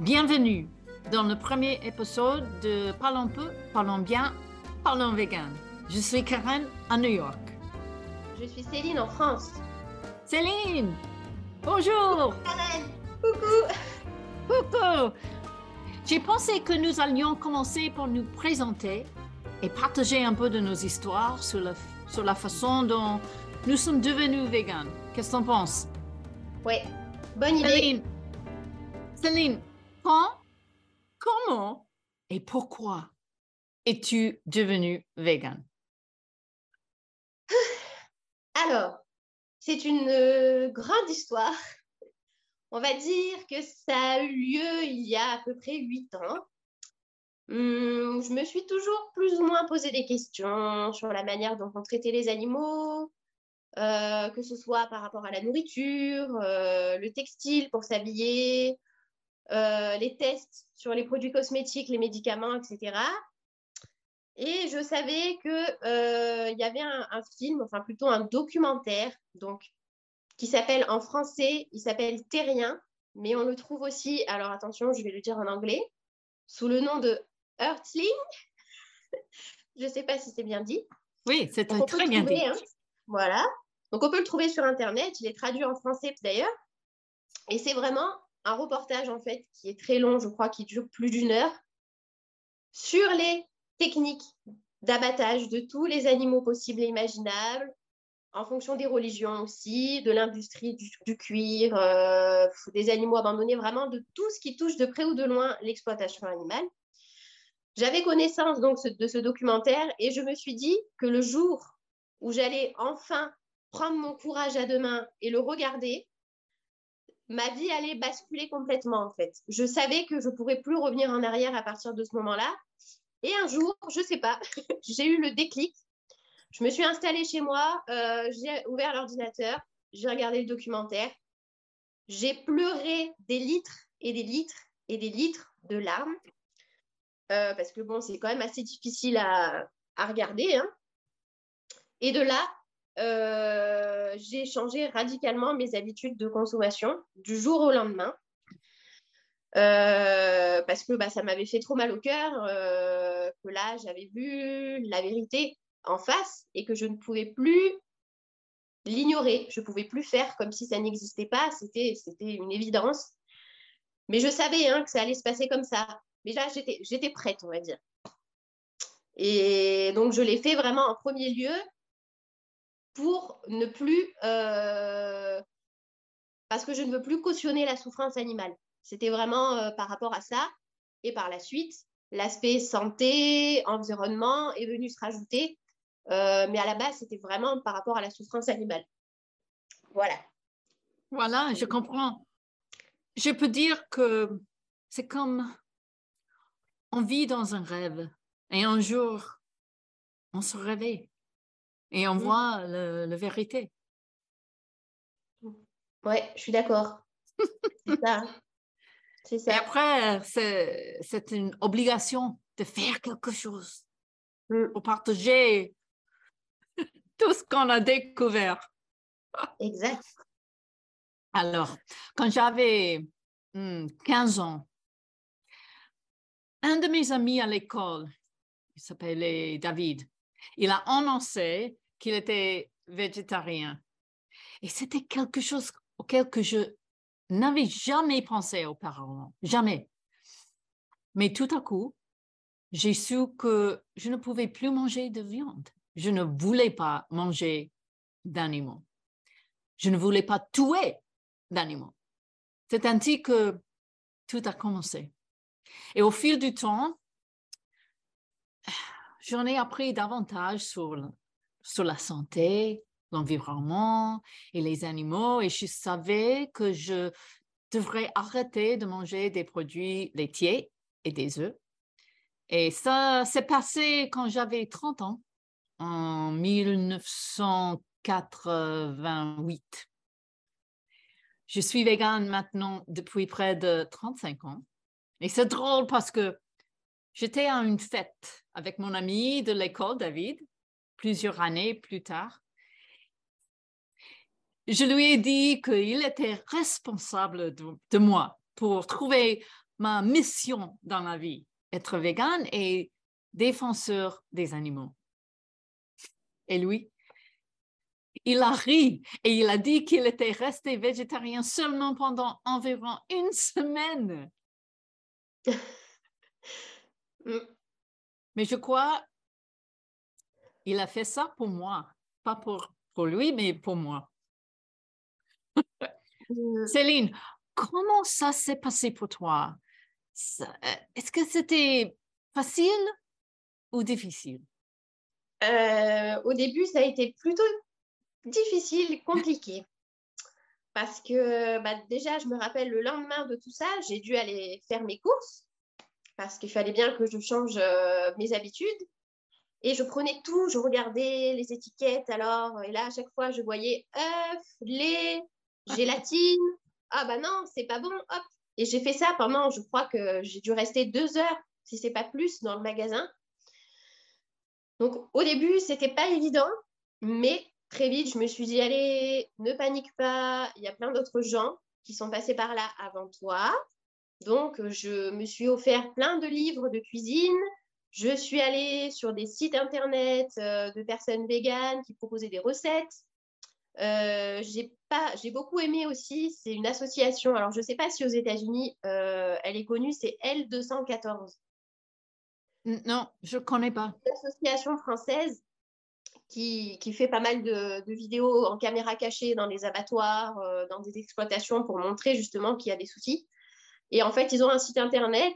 Bienvenue dans le premier épisode de Parlons peu, parlons bien, parlons vegan. Je suis Caryn à New York. Je suis Céline en France. Céline, bonjour. Coucou Caryn. Coucou. Coucou. J'ai pensé que nous allions commencer pour nous présenter et partager un peu de nos histoires sur la façon dont nous sommes devenus vegan. Qu'est-ce que t'en penses? Oui, bonne idée. Céline, quand, comment et pourquoi es-tu devenue végane? Alors, c'est une grande histoire. On va dire que ça a eu lieu il y a à peu près 8 ans. Je me suis toujours plus ou moins posé des questions sur la manière dont on traitait les animaux, que ce soit par rapport à la nourriture, le textile pour s'habiller, les tests sur les produits cosmétiques, les médicaments, etc. Et je savais que y avait un film, enfin plutôt un documentaire, donc, qui s'appelle en français, il s'appelle Terrien, mais on le trouve aussi, alors attention, je vais le dire en anglais, sous le nom de Earthling. Je ne sais pas si c'est bien dit. Oui, c'est très bien dit. Hein. Voilà. Donc, on peut le trouver sur Internet. Il est traduit en français, d'ailleurs. Et c'est vraiment un reportage, en fait, qui est très long, je crois, qui dure plus d'1 heure, sur les techniques d'abattage de tous les animaux possibles et imaginables, en fonction des religions aussi, de l'industrie du cuir, des animaux abandonnés, vraiment de tout ce qui touche de près ou de loin l'exploitation animale. J'avais connaissance donc de ce documentaire et je me suis dit que le jour où j'allais enfin prendre mon courage à deux mains et le regarder, ma vie allait basculer complètement en fait. Je savais que je ne pourrais plus revenir en arrière à partir de ce moment-là. Et un jour, je ne sais pas, j'ai eu le déclic. Je me suis installée chez moi, j'ai ouvert l'ordinateur, j'ai regardé le documentaire. J'ai pleuré des litres et des litres et des litres de larmes. Parce que bon, c'est quand même assez difficile à regarder, hein. Et de là, j'ai changé radicalement mes habitudes de consommation du jour au lendemain. Parce que bah, ça m'avait fait trop mal au cœur, que là, j'avais vu la vérité en face et que je ne pouvais plus l'ignorer. Je ne pouvais plus faire comme si ça n'existait pas. C'était une évidence. Mais je savais hein, que ça allait se passer comme ça. Mais là, j'étais prête, on va dire. Et donc, je l'ai fait vraiment en premier lieu pour ne plus... parce que je ne veux plus cautionner la souffrance animale. C'était vraiment par rapport à ça. Et par la suite, l'aspect santé, environnement est venu se rajouter. Mais à la base, c'était vraiment par rapport à la souffrance animale. Voilà. Voilà, je comprends. Je peux dire que c'est comme... On vit dans un rêve et un jour, on se réveille et on voit la vérité. Ouais, je suis d'accord. C'est ça. C'est ça. Et après, c'est une obligation de faire quelque chose pour partager tout ce qu'on a découvert. Exact. Alors, quand j'avais 15 ans, un de mes amis à l'école, il s'appelait David, il a annoncé qu'il était végétarien. Et c'était quelque chose auquel que je n'avais jamais pensé auparavant, jamais. Mais tout à coup, j'ai su que je ne pouvais plus manger de viande. Je ne voulais pas manger d'animaux. Je ne voulais pas tuer d'animaux. C'est ainsi que tout a commencé. Et au fil du temps, j'en ai appris davantage sur la santé, l'environnement et les animaux. Et je savais que je devrais arrêter de manger des produits laitiers et des œufs. Et ça s'est passé quand j'avais 30 ans, en 1988. Je suis végane maintenant depuis près de 35 ans. Et c'est drôle parce que j'étais à une fête avec mon ami de l'école, David, plusieurs années plus tard. Je lui ai dit qu'il était responsable de moi pour trouver ma mission dans la vie, être végane et défenseur des animaux. Et lui, il a ri et il a dit qu'il était resté végétarien seulement pendant environ une semaine. Mais je crois qu'il a fait ça pour moi, pas pour lui, mais pour moi. Céline, comment ça s'est passé pour toi? Est-ce que c'était facile ou difficile? Au début, ça a été plutôt difficile, compliqué. Parce que déjà, je me rappelle, le lendemain de tout ça, j'ai dû aller faire mes courses parce qu'il fallait bien que je change mes habitudes. Et je prenais tout, je regardais les étiquettes. Alors, et là, à chaque fois, je voyais œufs, lait, gélatine. Ah bah non, c'est pas bon, hop. Et j'ai fait ça pendant, je crois que j'ai dû rester 2 heures, si c'est pas plus, dans le magasin. Donc, au début, c'était pas évident, mais très vite, je me suis dit, allez, ne panique pas, il y a plein d'autres gens qui sont passés par là avant toi. Donc, je me suis offert plein de livres de cuisine. Je suis allée sur des sites internet de personnes véganes qui proposaient des recettes. J'ai beaucoup aimé aussi, c'est une association, alors je ne sais pas si aux États-Unis elle est connue, c'est L214. Non, je ne connais pas. Une association française qui fait pas mal de vidéos en caméra cachée dans les abattoirs, dans des exploitations pour montrer justement qu'il y a des soucis. Et en fait, ils ont un site internet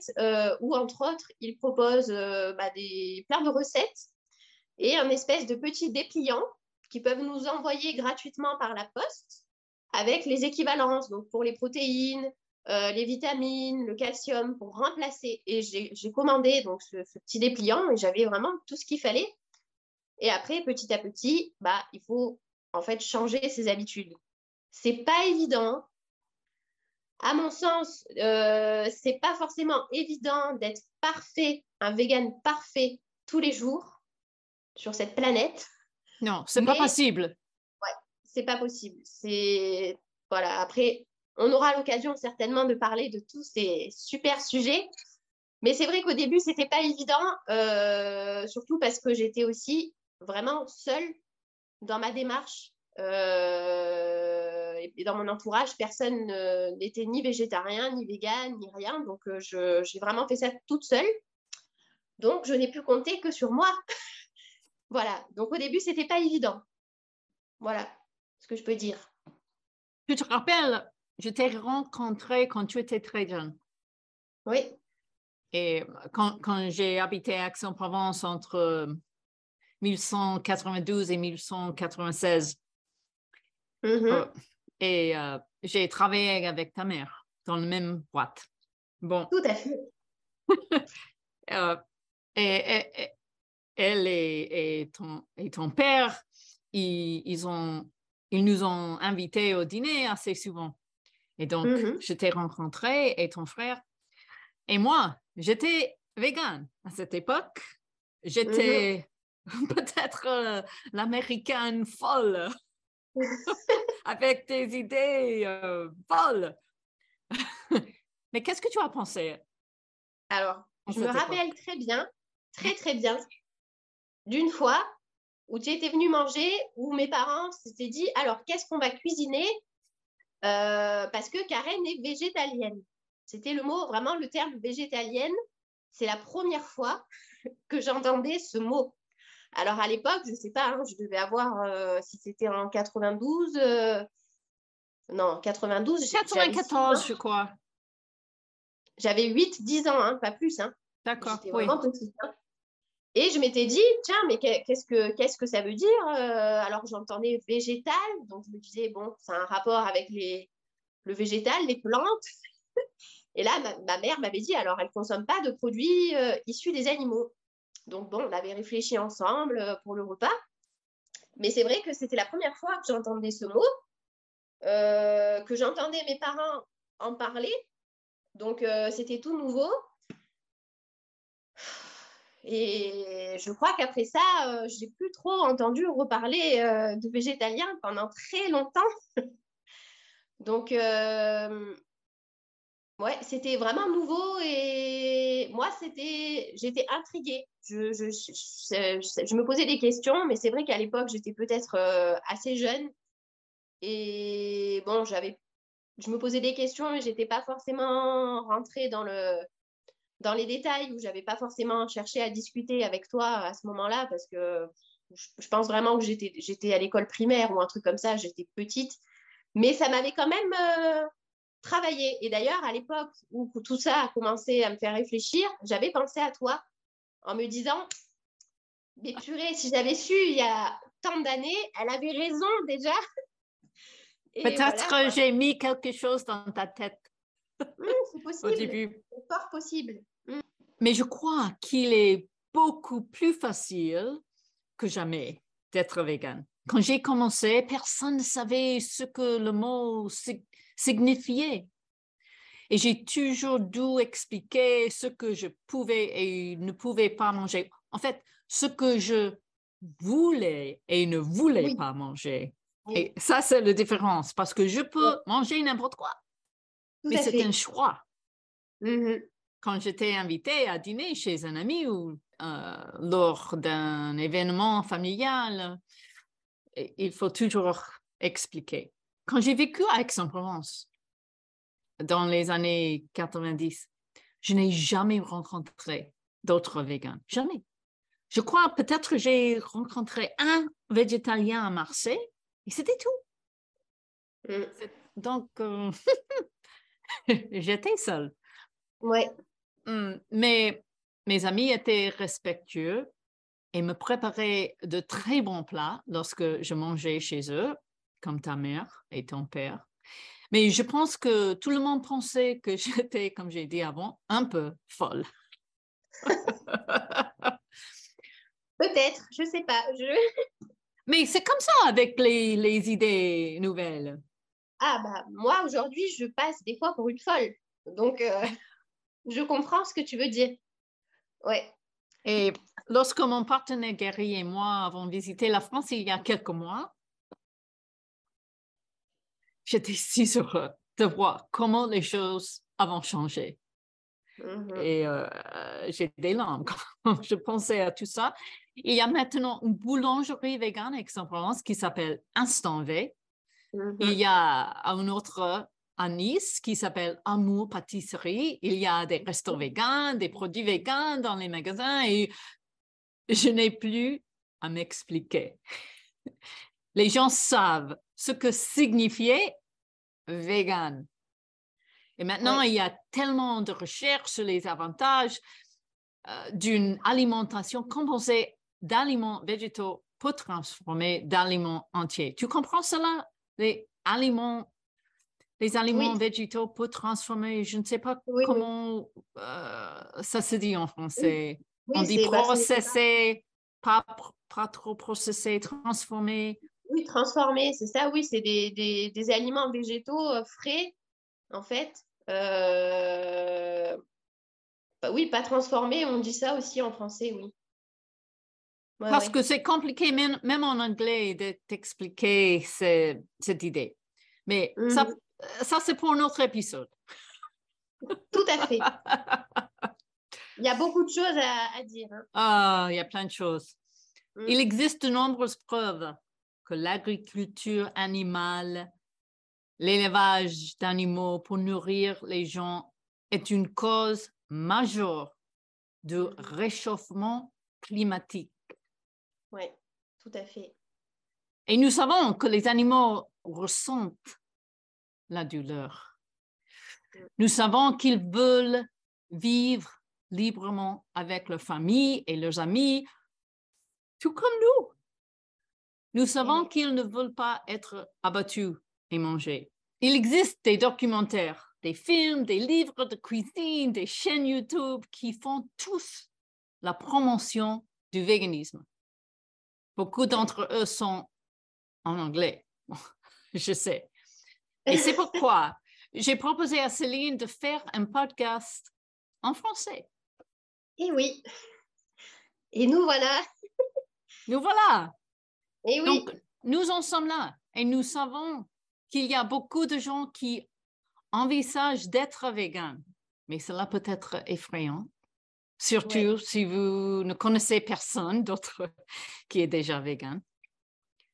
où, entre autres, ils proposent plein de recettes et un espèce de petit dépliant qui peuvent nous envoyer gratuitement par la poste avec les équivalences, donc pour les protéines, les vitamines, le calcium, pour remplacer. Et j'ai commandé donc ce petit dépliant et j'avais vraiment tout ce qu'il fallait. Et après, petit à petit, il faut en fait changer ses habitudes. C'est pas évident. À mon sens, c'est pas forcément évident d'être parfait, un vegan parfait tous les jours sur cette planète. Non, c'est pas possible. Ouais, c'est pas possible. C'est voilà. Après, on aura l'occasion certainement de parler de tous ces super sujets. Mais c'est vrai qu'au début, c'était pas évident, surtout parce que j'étais aussi vraiment seule dans ma démarche. Et dans mon entourage, personne n'était ni végétarien, ni vegan, ni rien. Donc, j'ai vraiment fait ça toute seule. Donc, je n'ai pu compter que sur moi. Voilà. Donc, au début, ce n'était pas évident. Voilà ce que je peux dire. Tu te rappelles, je t'ai rencontrée quand tu étais très jeune. Oui. Et quand j'ai habité à Aix-en-Provence entre 1192 et 1196, et j'ai travaillé avec ta mère dans la même boîte. Bon. Tout à fait. Et elle et ton père, ils nous ont invités au dîner assez souvent. Et donc, je t'ai rencontrée et ton frère. Et moi, j'étais végane à cette époque. J'étais peut-être l'américaine folle. Avec tes idées folles. Mais qu'est-ce que tu as pensé? Alors, je me rappelle très bien, d'une fois où tu étais venue manger, où mes parents s'étaient dit, alors, qu'est-ce qu'on va cuisiner? Parce que Caryn est végétalienne. C'était le mot, vraiment le terme végétalienne. C'est la première fois que j'entendais ce mot. Alors, à l'époque, je ne sais pas, hein, je devais avoir, si c'était en 92, non, 92. 94, je crois. J'avais 8-10 ans, hein, pas plus. Hein. D'accord, oui. J'étais vraiment petite. Hein. Et je m'étais dit, tiens, mais qu'est-ce que ça veut dire? Alors, j'entendais végétal, donc je me disais, bon, c'est un rapport avec le végétal, les plantes. Et là, ma mère m'avait dit, alors, elle ne consomme pas de produits issus des animaux. Donc, bon, on avait réfléchi ensemble pour le repas. Mais c'est vrai que c'était la première fois que j'entendais ce mot, que j'entendais mes parents en parler. Donc, c'était tout nouveau. Et je crois qu'après ça, je n'ai plus trop entendu reparler de végétalien pendant très longtemps. Donc, Ouais, c'était vraiment nouveau et moi, j'étais intriguée. Je me posais des questions, mais c'est vrai qu'à l'époque, j'étais peut-être assez jeune. Et bon, je me posais des questions, mais je n'étais pas forcément rentrée dans les détails, où je n'avais pas forcément cherché à discuter avec toi à ce moment-là, parce que je pense vraiment que j'étais à l'école primaire ou un truc comme ça, j'étais petite. Mais ça m'avait quand même... travailler. Et d'ailleurs, à l'époque où tout ça a commencé à me faire réfléchir, j'avais pensé à toi en me disant, mais purée, si j'avais su il y a tant d'années, elle avait raison déjà. Peut-être voilà, j'ai mis quelque chose dans ta tête. C'est possible. Au début. C'est fort possible. Mais je crois qu'il est beaucoup plus facile que jamais d'être végane. Quand j'ai commencé, personne ne savait ce que le mot signifiait. Et j'ai toujours dû expliquer ce que je pouvais et ne pouvais pas manger. En fait, ce que je voulais et ne voulais pas manger. Oui. Et ça, c'est la différence, parce que je peux manger n'importe quoi. Mais c'est un choix. Quand j'étais invitée à dîner chez un ami ou lors d'un événement familial, il faut toujours expliquer. Quand j'ai vécu à Aix-en-Provence, dans les années 90, je n'ai jamais rencontré d'autres véganes. Jamais. Je crois peut-être que j'ai rencontré un végétalien à Marseille et c'était tout. Donc, j'étais seule. Oui. Mais mes amis étaient respectueux et me préparaient de très bons plats lorsque je mangeais chez eux, comme ta mère et ton père. Mais je pense que tout le monde pensait que j'étais, comme j'ai dit avant, un peu folle. Peut-être, je ne sais pas. Mais c'est comme ça avec les idées nouvelles. Ah bah, moi, aujourd'hui, je passe des fois pour une folle. Donc, je comprends ce que tu veux dire. Ouais. Et lorsque mon partenaire Gary et moi avons visité la France il y a quelques mois, j'étais si heureuse de voir comment les choses avaient changé. Et j'ai des larmes quand je pensais à tout ça. Il y a maintenant une boulangerie végane à Aix-en-Provence qui s'appelle Instant V. Il y a une autre à Nice qui s'appelle Amour Pâtisserie. Il y a des restos véganes, des produits véganes dans les magasins et je n'ai plus à m'expliquer. Les gens savent ce que signifiait vegan. Et maintenant, il y a tellement de recherches sur les avantages d'une alimentation composée d'aliments végétaux pas transformés d'aliments entiers. Tu comprends cela? Les aliments végétaux pas transformés, je ne sais pas comment ça se dit en français. Oui, on dit processé, pas trop processé, transformé. Oui, transformé, c'est ça, oui, c'est des aliments végétaux frais, en fait. Bah, oui, pas transformé, on dit ça aussi en français, oui. Ouais, parce que c'est compliqué, même en anglais, de t'expliquer cette idée. Mais ça c'est pour un autre épisode. Tout à fait. Il y a beaucoup de choses à dire. Ah, il y a plein de choses. Il existe de nombreuses preuves que l'agriculture animale, l'élevage d'animaux pour nourrir les gens est une cause majeure du réchauffement climatique. Oui, tout à fait. Et nous savons que les animaux ressentent la douleur. Nous savons qu'ils veulent vivre librement avec leur famille et leurs amis, tout comme nous. Nous savons qu'ils ne veulent pas être abattus et mangés. Il existe des documentaires, des films, des livres de cuisine, des chaînes YouTube qui font tous la promotion du véganisme. Beaucoup d'entre eux sont en anglais, je sais. Et c'est pourquoi j'ai proposé à Céline de faire un podcast en français. Et oui. Et nous voilà. Nous voilà. Et oui. Donc, nous en sommes là et nous savons qu'il y a beaucoup de gens qui envisage d'être vegan, mais cela peut être effrayant, surtout si vous ne connaissez personne d'autre qui est déjà vegan.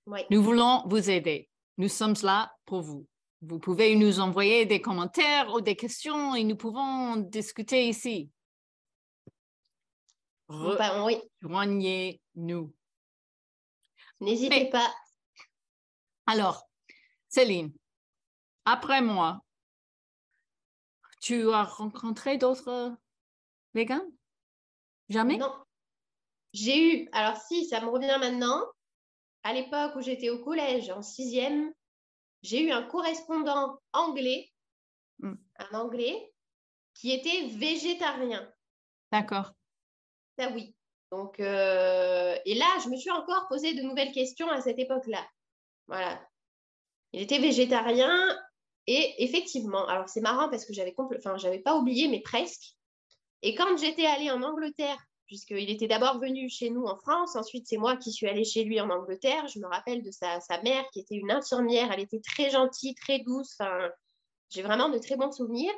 Oui. Nous voulons vous aider. Nous sommes là pour vous. Vous pouvez nous envoyer des commentaires ou des questions et nous pouvons discuter ici. Rejoignez-nous. N'hésitez pas. Alors, Céline, après moi, tu as rencontré d'autres végans? Jamais? Non. J'ai eu, alors si, ça me revient maintenant, à l'époque où j'étais au collège, en sixième, j'ai eu un correspondant anglais, un anglais, qui était végétarien. D'accord. Ça oui. Donc, et là, je me suis encore posé de nouvelles questions à cette époque-là. Voilà. Il était végétarien et effectivement, alors c'est marrant parce que j'avais pas oublié, mais presque. Et quand j'étais allée en Angleterre, puisqu'il était d'abord venu chez nous en France, ensuite c'est moi qui suis allée chez lui en Angleterre, je me rappelle de sa mère qui était une infirmière, elle était très gentille, très douce, enfin, j'ai vraiment de très bons souvenirs.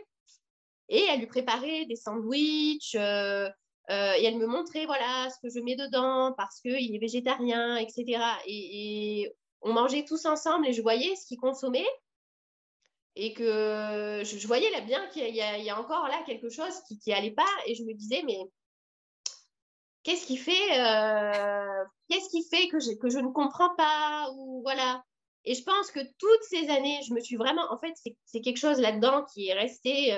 Et elle lui préparait des sandwichs, et elle me montrait voilà, ce que je mets dedans parce qu'il est végétarien, etc. Et on mangeait tous ensemble et je voyais ce qu'il consommait. Et que je voyais là bien qu'il y a encore là quelque chose qui n'allait pas. Et je me disais, mais qu'est-ce qui fait que je ne comprends pas ou voilà. Et je pense que toutes ces années, je me suis vraiment... En fait, c'est quelque chose là-dedans qui est resté...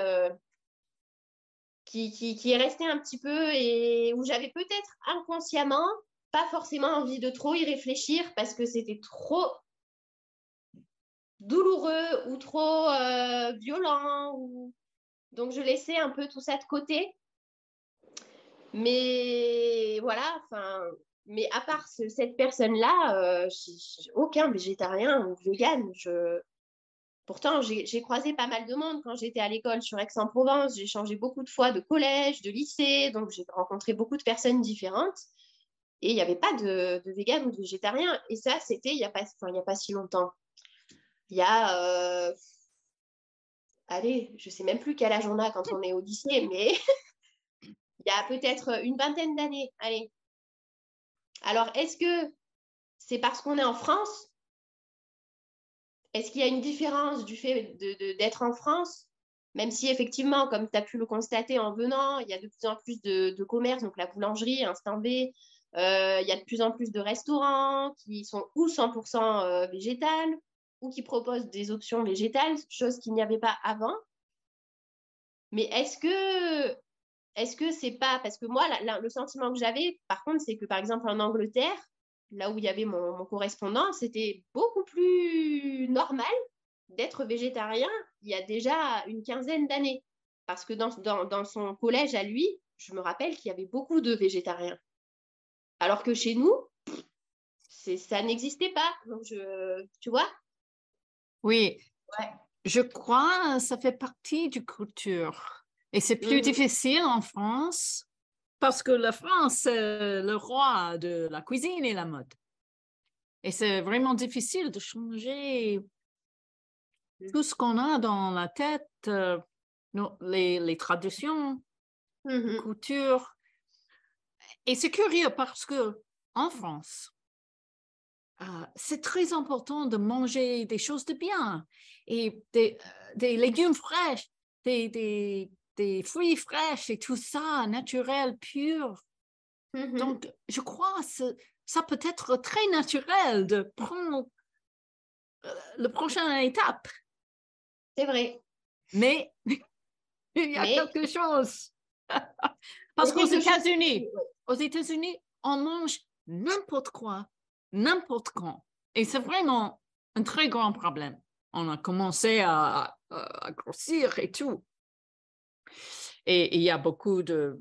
qui est resté un petit peu et où j'avais peut-être inconsciemment pas forcément envie de trop y réfléchir parce que c'était trop douloureux ou trop violent. Donc, je laissais un peu tout ça de côté. Mais voilà, enfin... Mais à part cette personne-là, j'ai aucun végétarien ou vegan. Pourtant, j'ai croisé pas mal de monde quand j'étais à l'école sur Aix-en-Provence. J'ai changé beaucoup de fois de collège, de lycée. Donc, j'ai rencontré beaucoup de personnes différentes. Et il n'y avait pas de vegan ou de végétarien. Et ça, c'était il n'y a pas si longtemps. Il y a... Allez, je ne sais même plus quel âge on a quand on est au lycée, mais il y a peut-être une vingtaine d'années. Allez. Alors, est-ce que c'est parce qu'on est en France? Est-ce qu'il y a une différence du fait d'être en France? Même si, effectivement, comme tu as pu le constater en venant, il y a de plus en plus de commerces, donc la boulangerie, Instant V, il y a de plus en plus de restaurants qui sont ou 100% végétales ou qui proposent des options végétales, chose qu'il n'y avait pas avant. Mais est-ce que c'est pas... Parce que moi, le sentiment que j'avais, par contre, c'est que, par exemple, en Angleterre, là où il y avait mon correspondant, c'était beaucoup plus normal d'être végétarien il y a déjà une quinzaine d'années. Parce que dans son collège à lui, je me rappelle qu'il y avait beaucoup de végétariens. Alors que chez nous, ça n'existait pas. Donc tu vois? Oui, ouais. Je crois que ça fait partie du culture. Et c'est plus difficile en France. Parce que la France, c'est le roi de la cuisine et la mode. Et c'est vraiment difficile de changer tout ce qu'on a dans la tête, les traditions, les cultures. Et c'est curieux parce qu'en France, c'est très important de manger des choses de bien et des légumes frais, des fruits fraîches et tout ça, naturel, pur. Donc, je crois que ça peut être très naturel de prendre la prochaine étape. C'est vrai. Mais il y a quelque chose. Parce qu'aux États-Unis, on mange n'importe quoi, n'importe quand. Et c'est vraiment un très grand problème. On a commencé à grossir et tout. Et il y a beaucoup de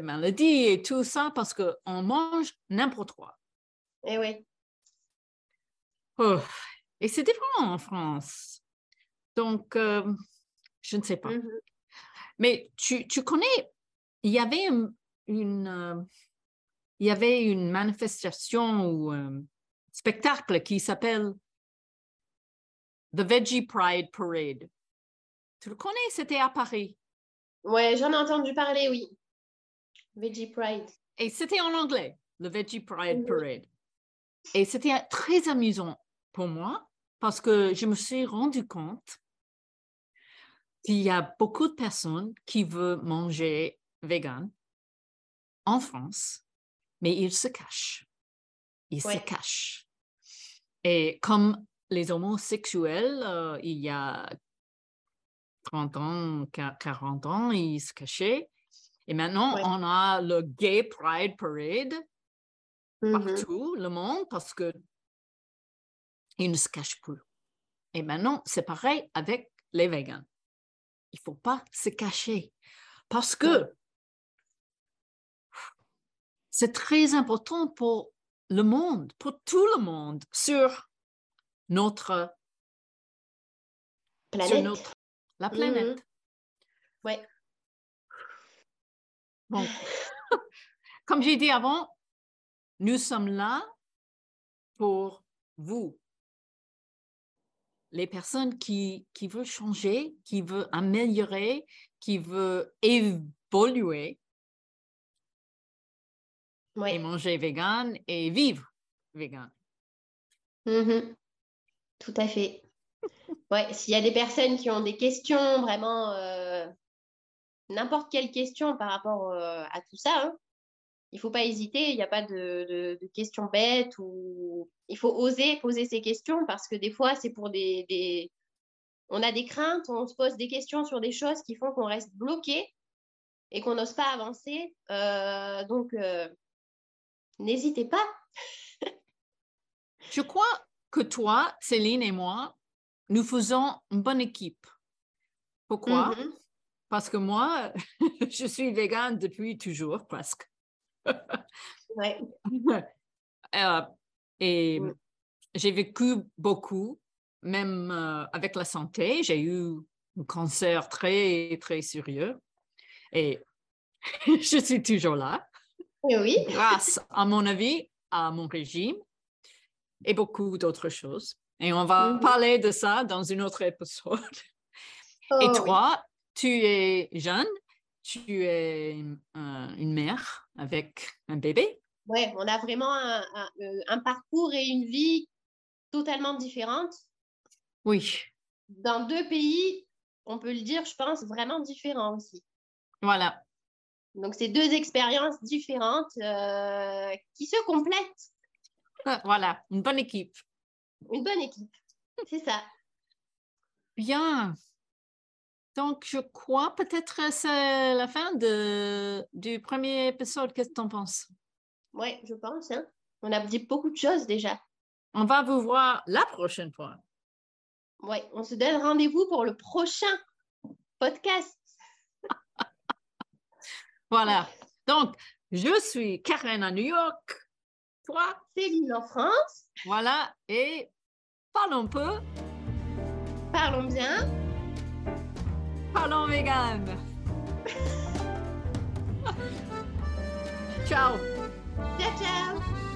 maladies et tout ça parce qu'on mange n'importe quoi. Eh oui. Oh. Et c'est différent en France. Donc, je ne sais pas. Mais tu connais, il y avait une manifestation ou un spectacle qui s'appelle The Veggie Pride Parade. Tu le connais, c'était à Paris. Ouais, j'en ai entendu parler, oui. Veggie Pride. Et c'était en anglais, le Veggie Pride Parade. Et c'était très amusant pour moi parce que je me suis rendu compte qu'il y a beaucoup de personnes qui veulent manger vegan en France, mais ils se cachent. Ils se cachent. Et comme les homosexuels, il y a 30 ans, 40 ans, ils se cachaient. Et maintenant, on a le Gay Pride Parade partout le monde parce que ils ne se cachent plus. Et maintenant, c'est pareil avec les végans. Il ne faut pas se cacher parce que c'est très important pour le monde, pour tout le monde, sur notre planète. Sur la planète. Oui. Bon. Comme j'ai dit avant, nous sommes là pour vous, les personnes qui veulent changer, qui veulent améliorer, qui veulent évoluer et manger vegan et vivre vegan. Tout à fait. Ouais, s'il y a des personnes qui ont des questions, vraiment n'importe quelle question par rapport à tout ça, hein, il ne faut pas hésiter, il n'y a pas de questions bêtes. Ou... Il faut oser poser ces questions parce que des fois, c'est pour des... On a des craintes, on se pose des questions sur des choses qui font qu'on reste bloqué et qu'on n'ose pas avancer. Donc, n'hésitez pas. Je crois que toi, Céline et moi, nous faisons une bonne équipe. Pourquoi? Parce que moi, je suis végane depuis toujours, presque. Ouais. Et j'ai vécu beaucoup, même avec la santé. J'ai eu un cancer très, très sérieux. Et je suis toujours là. Oui. Grâce, à mon avis, à mon régime et beaucoup d'autres choses. Et on va parler de ça dans une autre épisode. Oh, et toi, tu es jeune, tu es une mère avec un bébé. Oui, on a vraiment un parcours et une vie totalement différentes. Oui. Dans deux pays, on peut le dire, je pense, vraiment différents aussi. Voilà. Donc, c'est deux expériences différentes qui se complètent. Voilà, une bonne équipe. Une bonne équipe, c'est ça. Bien. Donc, je crois peut-être que c'est la fin du premier épisode. Qu'est-ce que tu en penses? Oui, je pense. Hein. On a dit beaucoup de choses déjà. On va vous voir la prochaine fois. Oui, on se donne rendez-vous pour le prochain podcast. Voilà. Donc, je suis Caryn à New York. Toi, Céline en France. Voilà, et parlons peu. Parlons bien. Parlons vegan. Ciao. Ciao, ciao.